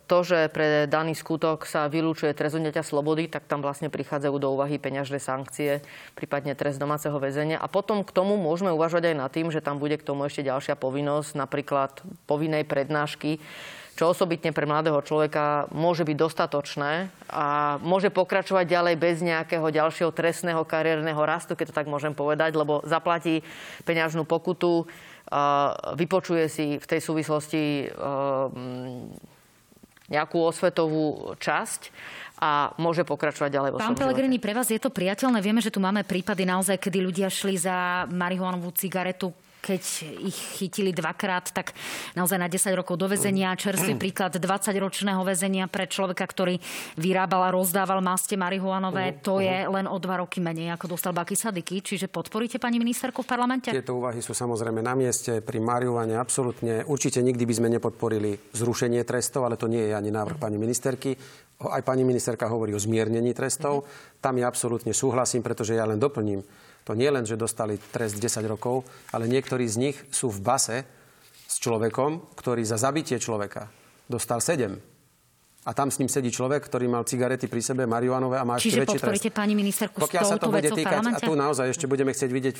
to, že pre daný skutok sa vylúčuje trest odňatia slobody, tak tam vlastne prichádzajú do úvahy peňažné sankcie, prípadne trest domáceho väzenia. A potom k tomu môžeme uvažovať aj nad tým, že tam bude k tomu ešte ďalšia povinnosť, napríklad povinnej prednášky, čo osobitne pre mladého človeka môže byť dostatočné a môže pokračovať ďalej bez nejakého ďalšieho trestného kariérneho rastu, keď to tak môžem povedať, lebo zaplatí peňažnú pokutu, vypočuje si v tej súvislosti nejakú osvetovú časť a môže pokračovať ďalej vo svojom živote. Pán Pellegrini, pre vás je to priateľné? Vieme, že tu máme prípady naozaj, kedy ľudia šli za marihuanovú cigaretu, keď ich chytili dvakrát, tak naozaj na 10 rokov do väzenia. Čerstvý príklad 20-ročného väzenia pre človeka, ktorý vyrábal a rozdával maste marihuanové. To je len o 2 roky menej, ako dostal Baky Sadiki. Čiže podporíte pani ministerku v parlamente? Tieto úvahy sú samozrejme na mieste. Pri marihuane absolútne. Určite nikdy by sme nepodporili zrušenie trestov, ale to nie je ani návrh pani ministerky. Aj pani ministerka hovorí o zmiernení trestov. Tam ja absolútne súhlasím, pretože ja len doplním. To nie len, že dostali trest 10 rokov, ale niektorí z nich sú v base s človekom, ktorý za zabitie človeka dostal 7. A tam s ním sedí človek, ktorý mal cigarety pri sebe, marihuanové a má ešte väčší trest. Čiže podporíte pani ministerku s touto vecou v parlamente? A tu naozaj ešte budeme chcieť vidieť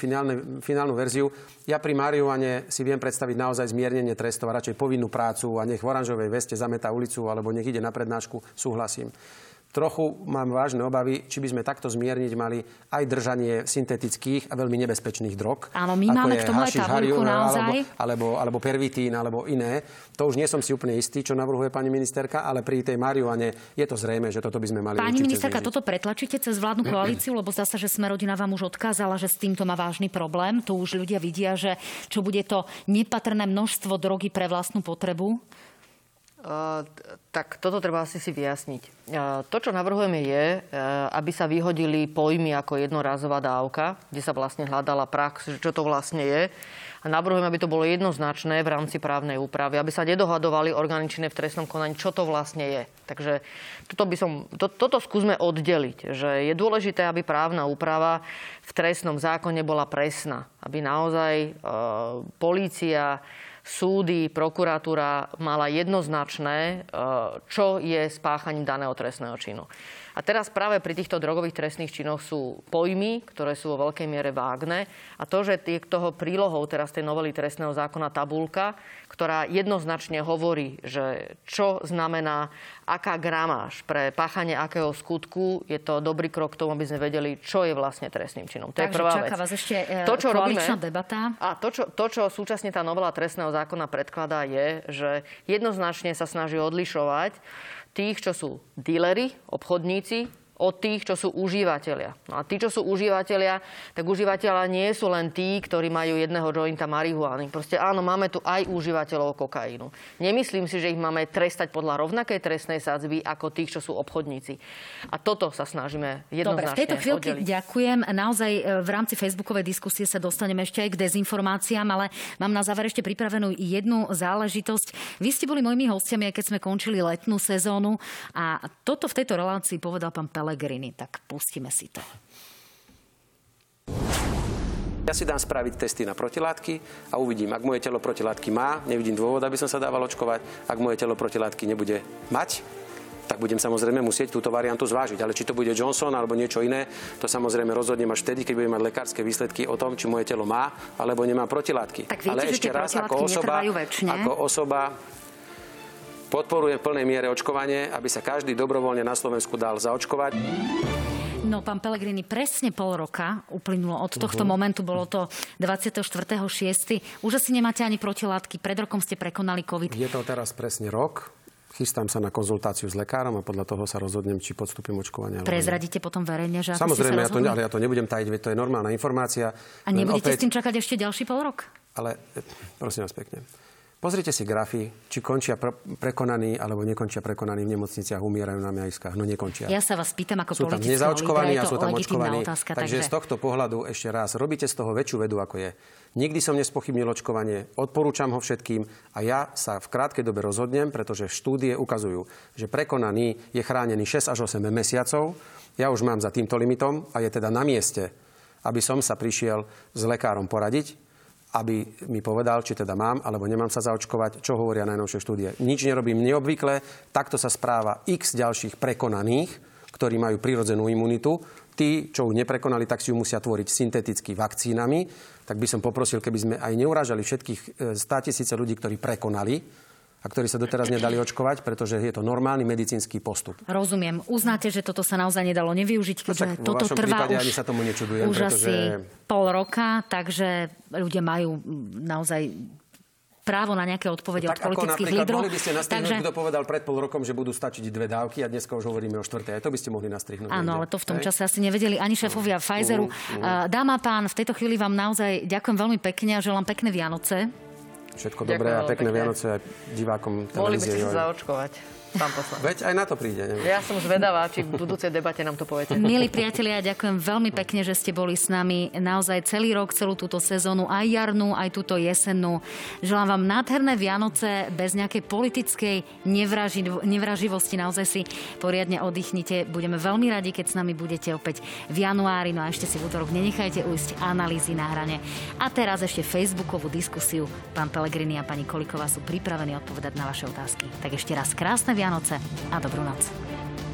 finálnu verziu. Ja pri marihuane si viem predstaviť naozaj zmiernenie trestov a radšej povinnú prácu a nech v oranžovej veste zametá ulicu alebo nech ide na prednášku, súhlasím. Trochu mám vážne obavy, či by sme takto zmierniť mali aj držanie syntetických a veľmi nebezpečných drog. Áno, my máme k tomu aj tabuľku naozaj. Alebo pervitín, alebo iné. To už nie som si úplne istý, čo navrhuje pani ministerka, ale pri tej marihuane je to zrejme, že toto by sme mali určite zmierniť. Pani ministerka, toto pretlačíte cez vládnu koalíciu, lebo zdá sa, že Sme rodina vám už odkázala, že s týmto má vážny problém. Tu už ľudia vidia, že čo bude to nepatrné množstvo drogy pre vlastnú potrebu. Tak toto treba asi si vyjasniť. To, čo navrhujeme, je, aby sa vyhodili pojmy ako jednorazová dávka, kde sa vlastne hľadala prax, čo to vlastne je. A navrhujeme, aby to bolo jednoznačné v rámci právnej úpravy, aby sa nedohadovali orgány činné v trestnom konaní, čo to vlastne je. Takže toto skúsme oddeliť, že je dôležité, aby právna úprava v trestnom zákone bola presná, aby naozaj polícia, súdy, prokuratúra mala jednoznačné, čo je spáchaním daného trestného činu. A teraz práve pri týchto drogových trestných činoch sú pojmy, ktoré sú vo veľkej miere vágne. A to, že je toho prílohou teraz tej novely trestného zákona tabuľka, ktorá jednoznačne hovorí, že čo znamená, aká gramáž pre páchanie akého skutku, je to dobrý krok k tomu, aby sme vedeli, čo je vlastne trestným činom. To je prvá vec. Vás ešte koaličná debata. A to, čo súčasne tá novela trestného zákona predkladá, je, že jednoznačne sa snaží odlišovať tých, čo sú díleri, obchodníci, od tých, čo sú užívateľia. No a tí, čo sú užívateľia, tak užívateľa nie sú len tí, ktorí majú jedného jointa marihuány. Proste áno, máme tu aj užívateľov kokainu. Nemyslím si, že ich máme trestať podľa rovnakej trestnej sadzby ako tých, čo sú obchodníci. A toto sa snažíme jednoznačne oddeliť. Dobre, v tejto chvíľke ďakujem. Naozaj v rámci facebookovej diskusie sa dostaneme ešte aj k dezinformáciám, ale mám na záver ešte pripravenú jednu záležitosť. Vy ste boli mojimi hostiami, aj keď sme končili letnú sezónu, a toto v tejto relácii povedal pán Pellegrini, tak pustíme si to. Ja si dám spraviť testy na protilátky a uvidím, ak moje telo protilátky má, nevidím dôvod, aby som sa dával očkovať, ak moje telo protilátky nebude mať, tak budem samozrejme musieť túto variantu zvážiť. Ale či to bude Johnson alebo niečo iné, to samozrejme rozhodnem až vtedy, keď budem mať lekárske výsledky o tom, či moje telo má alebo nemá protilátky. Tak viete, ale ešte raz, ako osoba podporujem v plnej miere očkovanie, aby sa každý dobrovoľne na Slovensku dal zaočkovať. No, pán Pellegrini, presne pol roka uplynulo od tohto momentu, bolo to 24.6. Už asi nemáte ani protilátky, pred rokom ste prekonali COVID. Je to teraz presne rok. Chystám sa na konzultáciu s lekárom a podľa toho sa rozhodnem, či podstúpim očkovanie. Prezradíte potom verejne, že ako ste sa rozhodli? Samozrejme, ja to nebudem tajiť, veď to je normálna informácia. A nebudete s tým čakať ešte ďalší pol rok? Ale prosím vás pekne. Pozrite si grafy, či končia prekonaní alebo nekončia prekonaní v nemocniciach, umierajú na miaskách. No nekončia. Ja sa vás pýtam ako politická lídra, je to legitímna otázka. Takže z tohto pohľadu ešte raz, robíte z toho väčšiu vedu, ako je. Nikdy som nespochybnil očkovanie, odporúčam ho všetkým a ja sa v krátkej dobe rozhodnem, pretože štúdie ukazujú, že prekonaný je chránený 6 až 8 mesiacov. Ja už mám za týmto limitom a je teda na mieste, aby som sa prišiel s lekárom poradiť, aby mi povedal, či teda mám alebo nemám sa zaočkovať, čo hovoria najnovšie štúdie. Nič nerobím neobvykle, takto sa správa x ďalších prekonaných, ktorí majú prirodzenú imunitu. Tí, čo ju neprekonali, tak si ju musia tvoriť synteticky vakcínami. Tak by som poprosil, keby sme aj neurážali všetkých 100 000 ľudí, ktorí prekonali a ktorí sa doteraz nedali očkovať, pretože je to normálny medicínsky postup. Rozumiem. Uznáte, že toto sa naozaj nedalo nevyužiť, keďže no, toto trvá prípade, už asi pol roka, takže ľudia majú naozaj právo na nejaké odpovede od politických lídrov. Mohli by ste nastrihnúť, kto povedal pred pol rokom, že budú stačiť 2 dávky a dneska už hovoríme o 4. Aj to by ste mohli nastrihnúť. Áno, ale to v tom čase asi nevedeli ani šéfovia Pfizeru. Dáma, pán, v tejto chvíli vám naozaj ďakujem veľmi pekne a želám pekné Vianoce. Všetko dobré a pekné Vianoce aj divákom televízie. Mohli by ste sa zaočkovať, pán poslanec. Veď aj na to príde. Neviem. Ja som zvedavá, či v budúcej debate nám to poviete. Milí priatelia, ďakujem veľmi pekne, že ste boli s nami naozaj celý rok, celú túto sezónu, aj jarnú, aj túto jesennú. Želám vám nádherné Vianoce bez nejakej politickej nevraživosti. Naozaj si poriadne oddychnite. Budeme veľmi radi, keď s nami budete opäť v januári. No a ešte si v útorok nenechajte ujsť analýzy na hrane. A teraz ešte facebookovú diskusiu. Pán Pellegrini a pani Kolíková sú pripravení odpovedať na vaše otázky. Tak ešte raz krásne Vianoce a dobrú noc.